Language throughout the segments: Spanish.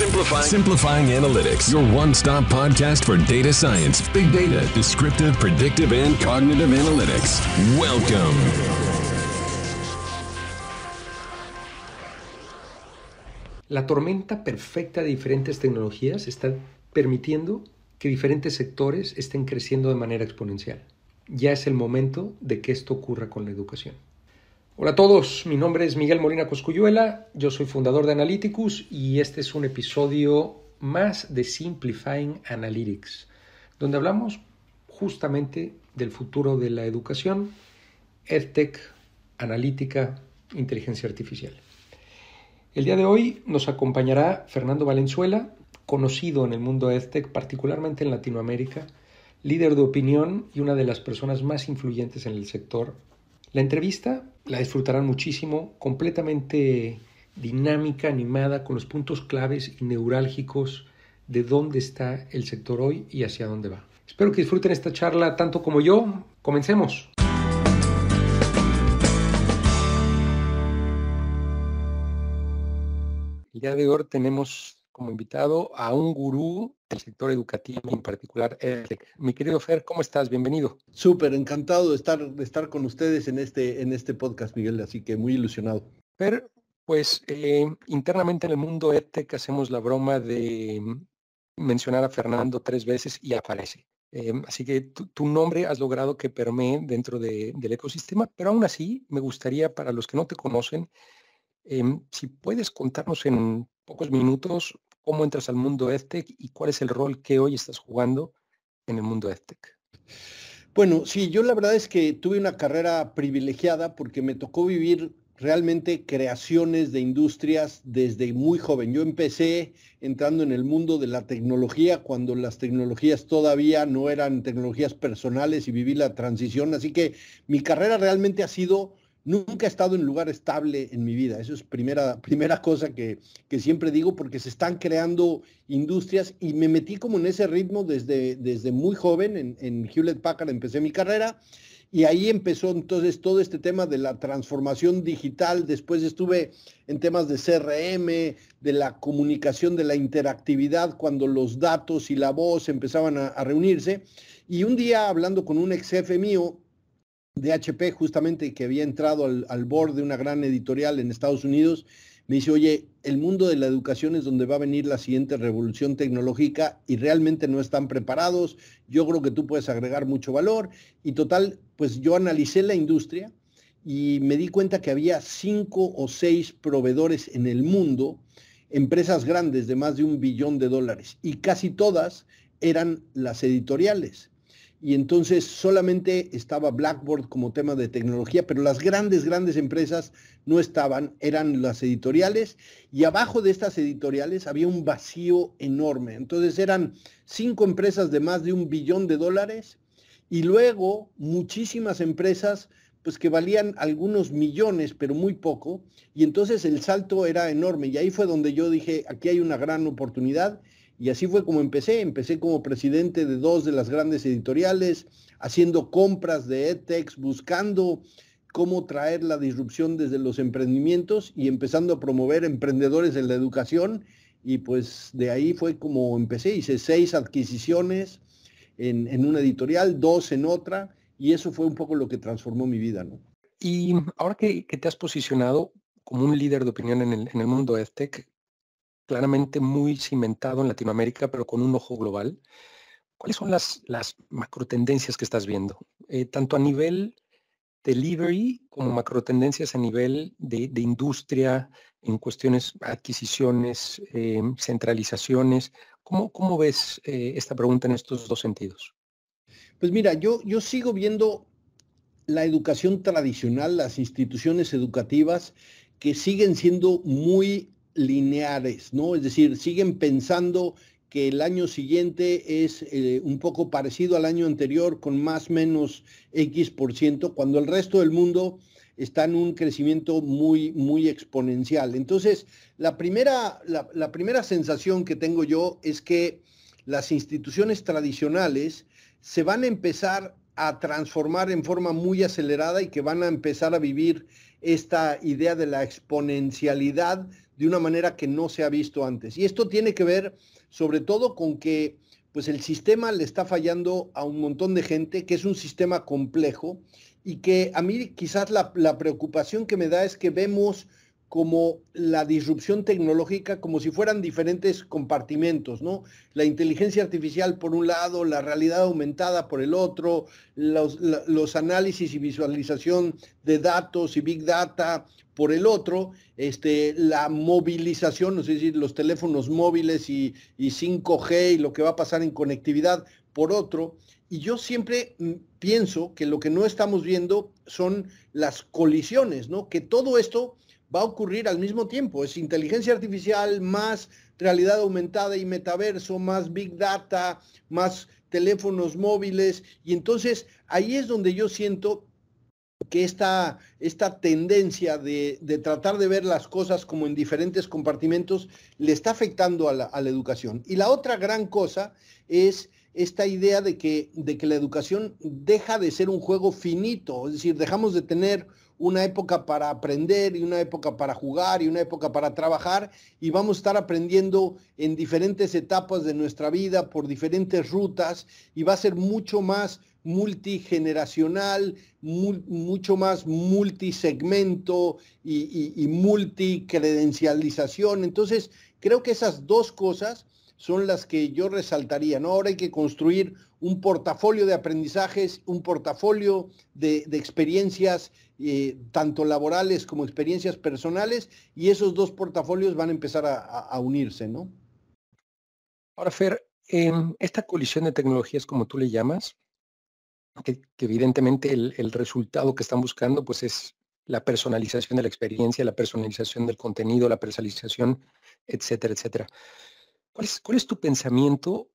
Simplifying Analytics, your one-stop podcast for data science, big data, descriptive, predictive, and cognitive analytics. Welcome. La tormenta perfecta de diferentes tecnologías está permitiendo que diferentes sectores estén creciendo de manera exponencial. Ya es el momento de que esto ocurra con la educación. Hola a todos, mi nombre es Miguel Molina Cosculluela, yo soy fundador de Analyticus y este es un episodio más de Simplifying Analytics, donde hablamos justamente del futuro de la educación, EdTech, analítica, inteligencia artificial. El día de hoy nos acompañará Fernando Valenzuela, conocido en el mundo EdTech, particularmente en Latinoamérica, líder de opinión y una de las personas más influyentes en el sector. La entrevista la disfrutarán muchísimo, completamente dinámica, animada, con los puntos claves y neurálgicos de dónde está el sector hoy y hacia dónde va. Espero que disfruten esta charla tanto como yo. ¡Comencemos! El día de hoy tenemos como invitado a un gurú del sector educativo, en particular EdTech. Mi querido Fer, ¿cómo estás? Bienvenido. Súper, encantado de estar con ustedes en este podcast, Miguel, así que muy ilusionado. Fer, pues internamente en el mundo EdTech hacemos la broma de mencionar a Fernando 3 veces y aparece. Así que tu nombre has logrado que permee dentro del ecosistema, pero aún así me gustaría, para los que no te conocen, si puedes contarnos en pocos minutos cómo entras al mundo EdTech y cuál es el rol que hoy estás jugando en el mundo EdTech. Bueno, sí, yo la verdad es que tuve una carrera privilegiada porque me tocó vivir realmente creaciones de industrias desde muy joven. Yo empecé entrando en el mundo de la tecnología cuando las tecnologías todavía no eran tecnologías personales y viví la transición. Así que mi carrera realmente ha sido... Nunca he estado en un lugar estable en mi vida. Eso es primera cosa que siempre digo, porque se están creando industrias y me metí como en ese ritmo desde muy joven. En Hewlett Packard empecé mi carrera y ahí empezó entonces todo este tema de la transformación digital. Después estuve en temas de CRM, de la comunicación, de la interactividad, cuando los datos y la voz empezaban a reunirse. Y un día, hablando con un ex jefe mío de HP, justamente, que había entrado al board de una gran editorial en Estados Unidos, me dice: oye, el mundo de la educación es donde va a venir la siguiente revolución tecnológica y realmente no están preparados, yo creo que tú puedes agregar mucho valor. Y total, pues yo analicé la industria y me di cuenta que había 5 o 6 proveedores en el mundo, empresas grandes de más de $1 billón, y casi todas eran las editoriales. Y entonces solamente estaba Blackboard como tema de tecnología, pero las grandes empresas no estaban, eran las editoriales, y abajo de estas editoriales había un vacío enorme. Entonces eran 5 empresas de más de $1 billón y luego muchísimas empresas pues que valían algunos millones, pero muy poco, y entonces el salto era enorme. Y ahí fue donde yo dije: aquí hay una gran oportunidad. Y así fue como empecé como presidente de 2 de las grandes editoriales, haciendo compras de EdTech, buscando cómo traer la disrupción desde los emprendimientos y empezando a promover emprendedores en la educación. Y pues de ahí fue como empecé. Hice 6 adquisiciones en una editorial, 2 en otra, y eso fue un poco lo que transformó mi vida, ¿no? Y ahora que te has posicionado como un líder de opinión en el mundo EdTech, claramente muy cimentado en Latinoamérica, pero con un ojo global, ¿cuáles son las macrotendencias que estás viendo? Tanto a nivel delivery como macrotendencias a nivel de industria, en cuestiones adquisiciones, centralizaciones. ¿Cómo ves esta pregunta en estos 2 sentidos? Pues mira, yo sigo viendo la educación tradicional, las instituciones educativas que siguen siendo muy lineares, ¿no? Es decir, siguen pensando que el año siguiente es un poco parecido al año anterior, con más o menos X%, cuando el resto del mundo está en un crecimiento muy exponencial. Entonces, la primera sensación que tengo yo es que las instituciones tradicionales se van a empezar a transformar en forma muy acelerada y que van a empezar a vivir esta idea de la exponencialidad de una manera que no se ha visto antes. Y esto tiene que ver sobre todo con que pues el sistema le está fallando a un montón de gente, que es un sistema complejo y que a mí quizás la preocupación que me da es que vemos como la disrupción tecnológica como si fueran diferentes compartimentos, ¿no? La inteligencia artificial por un lado, la realidad aumentada por el otro, los análisis y visualización de datos y Big Data por el otro, la movilización, es decir, los teléfonos móviles y 5G y lo que va a pasar en conectividad por otro. Y yo siempre pienso que lo que no estamos viendo son las colisiones, ¿no? Que todo esto va a ocurrir al mismo tiempo. Es inteligencia artificial más realidad aumentada y metaverso, más Big Data, más teléfonos móviles. Y entonces ahí es donde yo siento que esta tendencia de tratar de ver las cosas como en diferentes compartimentos le está afectando a la educación. Y la otra gran cosa es esta idea de que la educación deja de ser un juego finito, es decir, dejamos de tener una época para aprender y una época para jugar y una época para trabajar, y vamos a estar aprendiendo en diferentes etapas de nuestra vida, por diferentes rutas, y va a ser mucho más multigeneracional, mucho más multisegmento y multicredencialización. Entonces, creo que esas dos cosas son las que yo resaltaría, ¿no? Ahora hay que construir un portafolio de aprendizajes, un portafolio de experiencias, tanto laborales como experiencias personales, y esos dos portafolios van a empezar a unirse, ¿no? Ahora, Fer, esta colisión de tecnologías, como tú le llamas, que evidentemente el resultado que están buscando pues es la personalización de la experiencia, la personalización del contenido, la personalización, etcétera, etcétera. ¿Cuál es tu pensamiento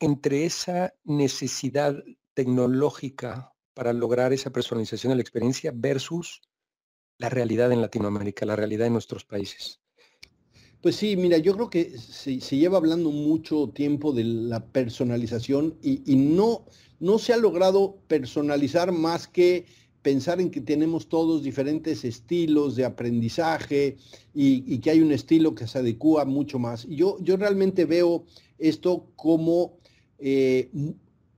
entre esa necesidad tecnológica para lograr esa personalización de la experiencia versus la realidad en Latinoamérica, la realidad en nuestros países? Pues sí, mira, yo creo que se lleva hablando mucho tiempo de la personalización y no se ha logrado personalizar más que pensar en que tenemos todos diferentes estilos de aprendizaje y que hay un estilo que se adecúa mucho más. Yo realmente veo esto como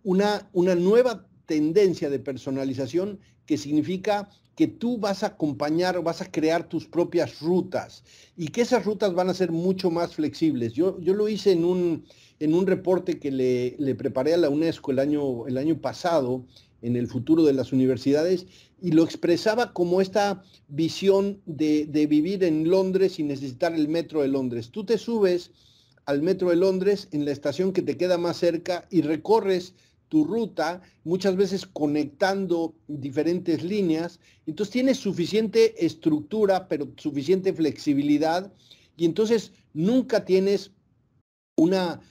una nueva tendencia de personalización que significa que tú vas a acompañar, vas a crear tus propias rutas y que esas rutas van a ser mucho más flexibles. Yo lo hice en un reporte que le preparé a la UNESCO el año pasado, en el futuro de las universidades, y lo expresaba como esta visión de vivir en Londres y necesitar el metro de Londres. Tú te subes al metro de Londres en la estación que te queda más cerca y recorres tu ruta, muchas veces conectando diferentes líneas. Entonces tienes suficiente estructura, pero suficiente flexibilidad, y entonces nunca tienes una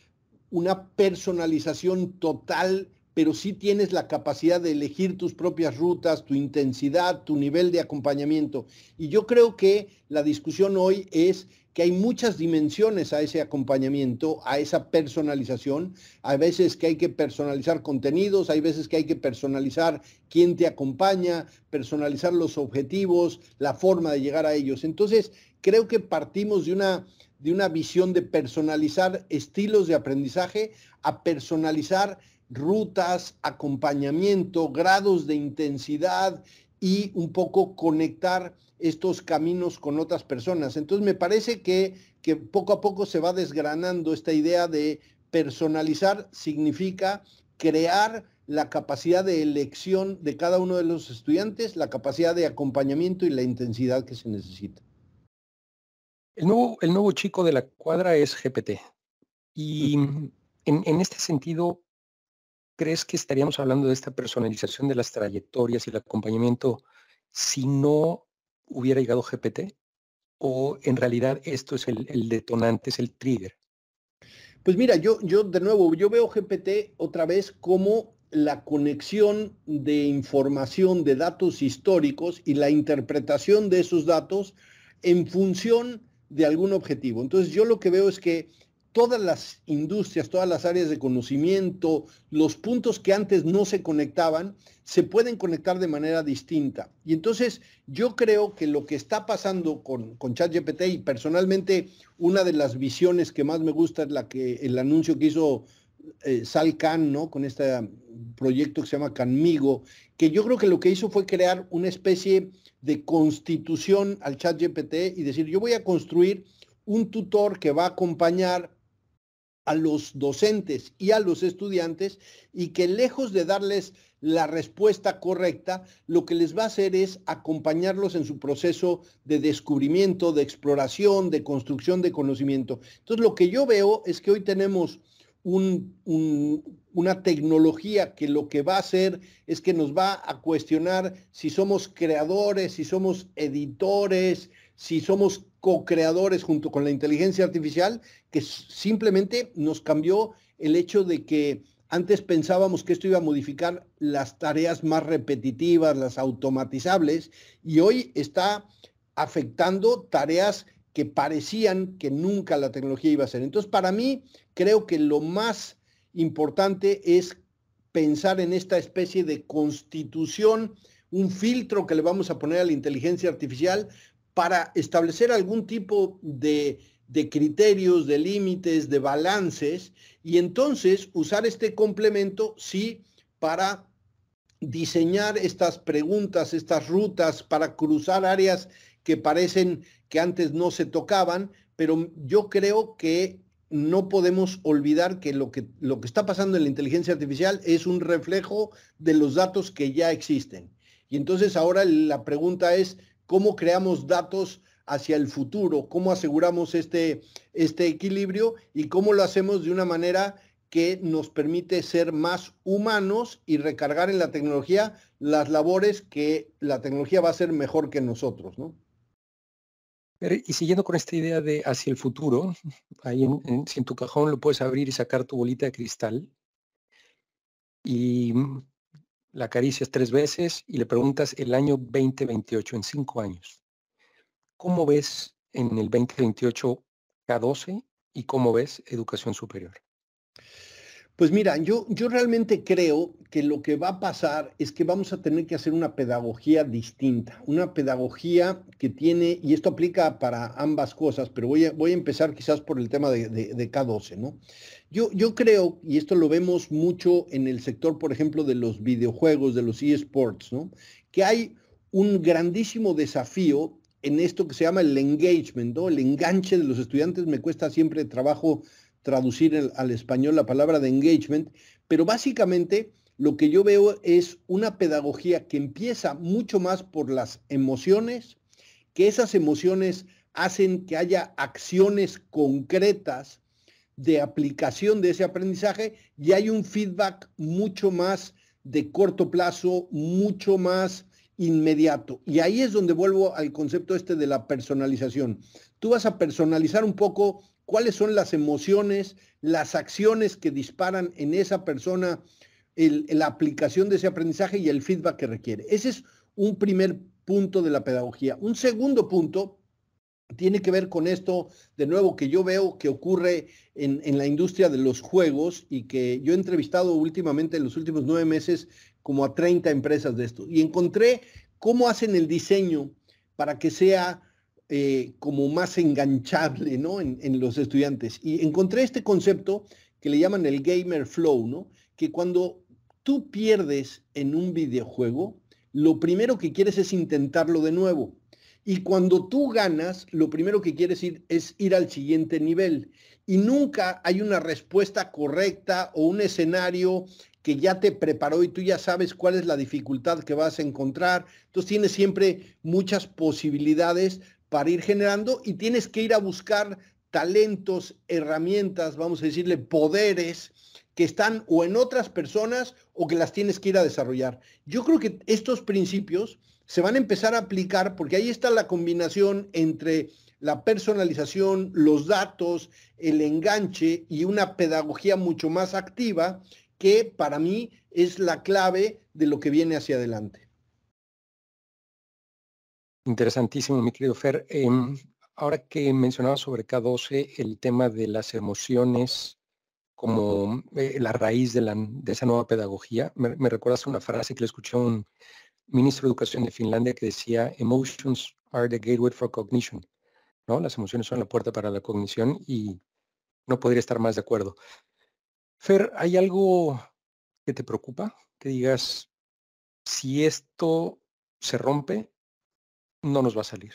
personalización total, pero sí tienes la capacidad de elegir tus propias rutas, tu intensidad, tu nivel de acompañamiento. Y yo creo que la discusión hoy es que hay muchas dimensiones a ese acompañamiento, a esa personalización. Hay veces que hay que personalizar contenidos, hay veces que hay que personalizar quién te acompaña, personalizar los objetivos, la forma de llegar a ellos. Entonces, creo que partimos de una visión de personalizar estilos de aprendizaje a personalizar rutas, acompañamiento, grados de intensidad y un poco conectar estos caminos con otras personas. Entonces me parece que poco a poco se va desgranando esta idea de personalizar significa crear la capacidad de elección de cada uno de los estudiantes, la capacidad de acompañamiento y la intensidad que se necesita. El nuevo chico de la cuadra es GPT. Y en este sentido, ¿crees que estaríamos hablando de esta personalización de las trayectorias y el acompañamiento si no hubiera llegado GPT? ¿O en realidad esto es el detonante, es el trigger? Pues mira, yo de nuevo, yo veo GPT otra vez como la conexión de información, de datos históricos y la interpretación de esos datos en función de algún objetivo. Entonces yo lo que veo es que todas las industrias, todas las áreas de conocimiento, los puntos que antes no se conectaban, se pueden conectar de manera distinta. Y entonces yo creo que lo que está pasando con ChatGPT, y personalmente una de las visiones que más me gusta es la que el anuncio que hizo Sal Khan, ¿no?, con este proyecto que se llama Khanmigo, que yo creo que lo que hizo fue crear una especie de constitución al ChatGPT y decir, yo voy a construir un tutor que va a acompañar a los docentes y a los estudiantes y que lejos de darles la respuesta correcta, lo que les va a hacer es acompañarlos en su proceso de descubrimiento, de exploración, de construcción de conocimiento. Entonces, lo que yo veo es que hoy tenemos una tecnología que lo que va a hacer es que nos va a cuestionar si somos creadores, si somos editores, si somos co-creadores junto con la inteligencia artificial, que simplemente nos cambió el hecho de que antes pensábamos que esto iba a modificar las tareas más repetitivas, las automatizables, y hoy está afectando tareas que parecían que nunca la tecnología iba a hacer. Entonces, para mí, creo que lo más importante es pensar en esta especie de constitución, un filtro que le vamos a poner a la inteligencia artificial para establecer algún tipo de criterios, de límites, de balances, y entonces usar este complemento, sí, para diseñar estas preguntas, estas rutas, para cruzar áreas que parecen que antes no se tocaban, pero yo creo que no podemos olvidar que lo que está pasando en la inteligencia artificial es un reflejo de los datos que ya existen. Y entonces ahora la pregunta es, ¿cómo creamos datos hacia el futuro? ¿Cómo aseguramos este equilibrio? ¿Y cómo lo hacemos de una manera que nos permite ser más humanos y recargar en la tecnología las labores que la tecnología va a hacer mejor que nosotros, ¿no? Y siguiendo con esta idea de hacia el futuro, ahí si en tu cajón lo puedes abrir y sacar tu bolita de cristal y la acaricias 3 veces y le preguntas el año 2028 en 5 años. ¿Cómo ves en el 2028 K12 y cómo ves educación superior? Pues mira, yo realmente creo que lo que va a pasar es que vamos a tener que hacer una pedagogía distinta, una pedagogía que tiene, y esto aplica para ambas cosas, pero voy a empezar quizás por el tema de K12, ¿no? Yo creo, y esto lo vemos mucho en el sector, por ejemplo, de los videojuegos, de los eSports, ¿no?, que hay un grandísimo desafío en esto que se llama el engagement, ¿no?, el enganche de los estudiantes. Me cuesta siempre trabajo traducir al español la palabra de engagement, pero básicamente lo que yo veo es una pedagogía que empieza mucho más por las emociones, que esas emociones hacen que haya acciones concretas de aplicación de ese aprendizaje y hay un feedback mucho más de corto plazo, mucho más inmediato. Y ahí es donde vuelvo al concepto este de la personalización. Tú vas a personalizar un poco cuáles son las emociones, las acciones que disparan en esa persona la aplicación de ese aprendizaje y el feedback que requiere. Ese es un primer punto de la pedagogía. Un segundo punto tiene que ver con esto, de nuevo, que yo veo que ocurre en la industria de los juegos y que yo he entrevistado últimamente en los últimos 9 meses como a 30 empresas de esto. Y encontré cómo hacen el diseño para que sea como más enganchable, ¿no?, en los estudiantes. Y encontré este concepto que le llaman el gamer flow, ¿no?, que cuando tú pierdes en un videojuego, lo primero que quieres es intentarlo de nuevo. Y cuando tú ganas, lo primero que quieres es ir al siguiente nivel. Y nunca hay una respuesta correcta o un escenario que ya te preparó y tú ya sabes cuál es la dificultad que vas a encontrar. Entonces tienes siempre muchas posibilidades para ir generando y tienes que ir a buscar talentos, herramientas, vamos a decirle poderes, que están o en otras personas o que las tienes que ir a desarrollar. Yo creo que estos principios se van a empezar a aplicar porque ahí está la combinación entre la personalización, los datos, el enganche y una pedagogía mucho más activa que para mí es la clave de lo que viene hacia adelante. Interesantísimo, mi querido Fer. Ahora que mencionaba sobre K12, el tema de las emociones como la raíz de esa nueva pedagogía, me recuerdas una frase que le escuché a un ministro de Educación de Finlandia que decía, emotions are the gateway for cognition, ¿no? Las emociones son la puerta para la cognición, y no podría estar más de acuerdo. Fer, ¿hay algo que te preocupa? Que digas, si esto se rompe, no nos va a salir.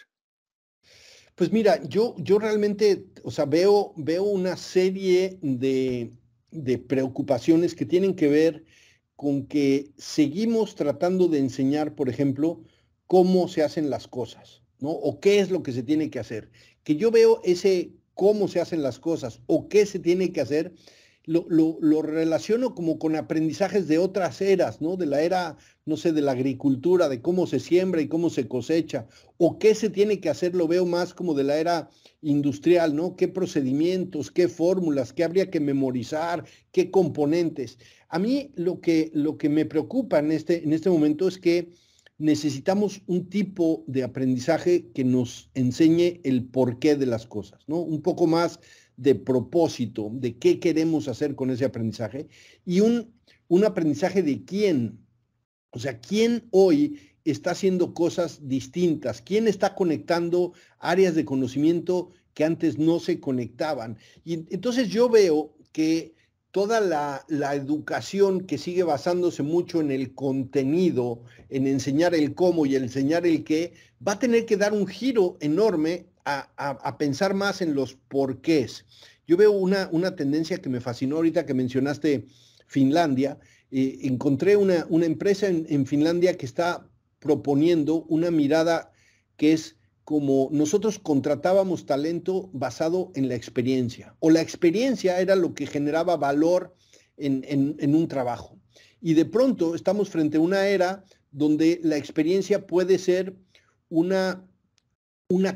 Pues mira, yo realmente, o sea, veo una serie de preocupaciones que tienen que ver con que seguimos tratando de enseñar, por ejemplo, cómo se hacen las cosas, ¿no? O qué es lo que se tiene que hacer. Que yo veo ese cómo se hacen las cosas o qué se tiene que hacer, lo relaciono como con aprendizajes de otras eras, ¿no? De la era, no sé, de la agricultura, de cómo se siembra y cómo se cosecha, o qué se tiene que hacer, lo veo más como de la era industrial, ¿no? Qué procedimientos, qué fórmulas, qué habría que memorizar, qué componentes. A mí lo que me preocupa en este momento es que necesitamos un tipo de aprendizaje que nos enseñe el porqué de las cosas, ¿no? Un poco más de propósito, de qué queremos hacer con ese aprendizaje, y un aprendizaje de quién. O sea, quién hoy está haciendo cosas distintas, quién está conectando áreas de conocimiento que antes no se conectaban. Y entonces yo veo que toda la educación que sigue basándose mucho en el contenido, en enseñar el cómo y enseñar el qué, va a tener que dar un giro enorme a pensar más en los porqués. Yo veo una tendencia que me fascinó ahorita que mencionaste Finlandia. Encontré una empresa en Finlandia que está proponiendo una mirada que es como nosotros contratábamos talento basado en la experiencia, o la experiencia era lo que generaba valor en un trabajo. Y de pronto estamos frente a una era donde la experiencia puede ser una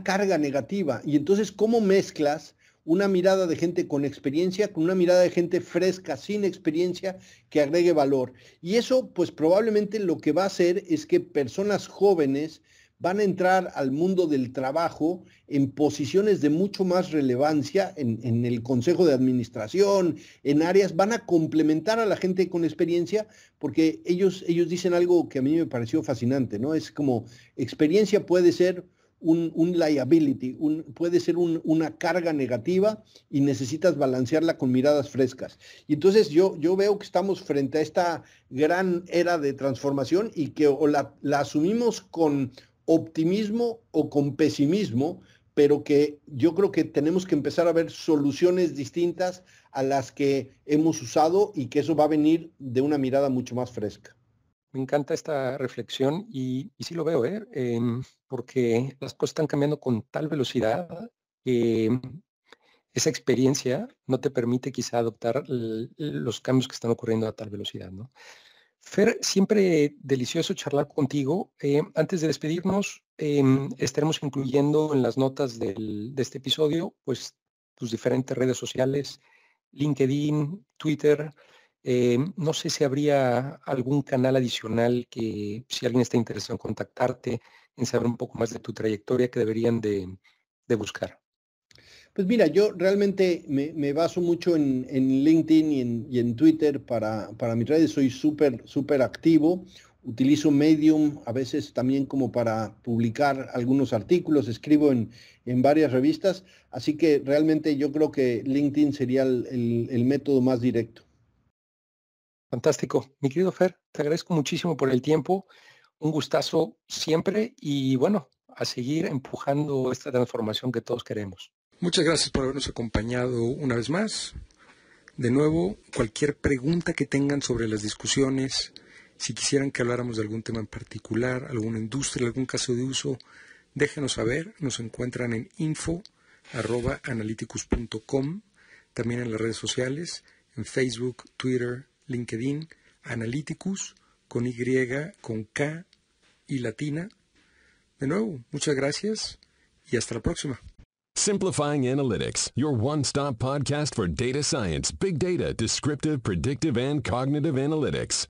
carga negativa. Y entonces, ¿cómo mezclas una mirada de gente con experiencia con una mirada de gente fresca, sin experiencia, que agregue valor? Y eso, pues probablemente lo que va a hacer es que personas jóvenes van a entrar al mundo del trabajo en posiciones de mucho más relevancia, en el consejo de administración, en áreas, van a complementar a la gente con experiencia, porque ellos dicen algo que a mí me pareció fascinante, ¿no? Es como, experiencia puede ser un liability, puede ser una carga negativa, y necesitas balancearla con miradas frescas. Y entonces yo veo que estamos frente a esta gran era de transformación, y que o la asumimos con optimismo o con pesimismo, pero que yo creo que tenemos que empezar a ver soluciones distintas a las que hemos usado, y que eso va a venir de una mirada mucho más fresca. Me encanta esta reflexión, y sí lo veo, porque las cosas están cambiando con tal velocidad que esa experiencia no te permite quizá adoptar los cambios que están ocurriendo a tal velocidad, ¿no? Fer, siempre delicioso charlar contigo. Antes de despedirnos, estaremos incluyendo en las notas de este episodio, pues, tus diferentes redes sociales, LinkedIn, Twitter. No sé si habría algún canal adicional que, si alguien está interesado en contactarte, en saber un poco más de tu trayectoria, que deberían de buscar. Pues mira, yo realmente me baso mucho en LinkedIn y en Twitter para mis redes. Soy súper activo. Utilizo Medium a veces también como para publicar algunos artículos, escribo en varias revistas. Así que realmente yo creo que LinkedIn sería el método más directo. Fantástico. Mi querido Fer, te agradezco muchísimo por el tiempo. Un gustazo siempre, y bueno, a seguir empujando esta transformación que todos queremos. Muchas gracias por habernos acompañado una vez más. De nuevo, cualquier pregunta que tengan sobre las discusiones, si quisieran que habláramos de algún tema en particular, alguna industria, algún caso de uso, déjenos saber. Nos encuentran en info@analyticus.com, también en las redes sociales, en Facebook, Twitter, LinkedIn, Analyticus, con Y, con K y latina. De nuevo, muchas gracias y hasta la próxima. Simplifying Analytics, your one-stop podcast for data science, big data, descriptive, predictive, and cognitive analytics.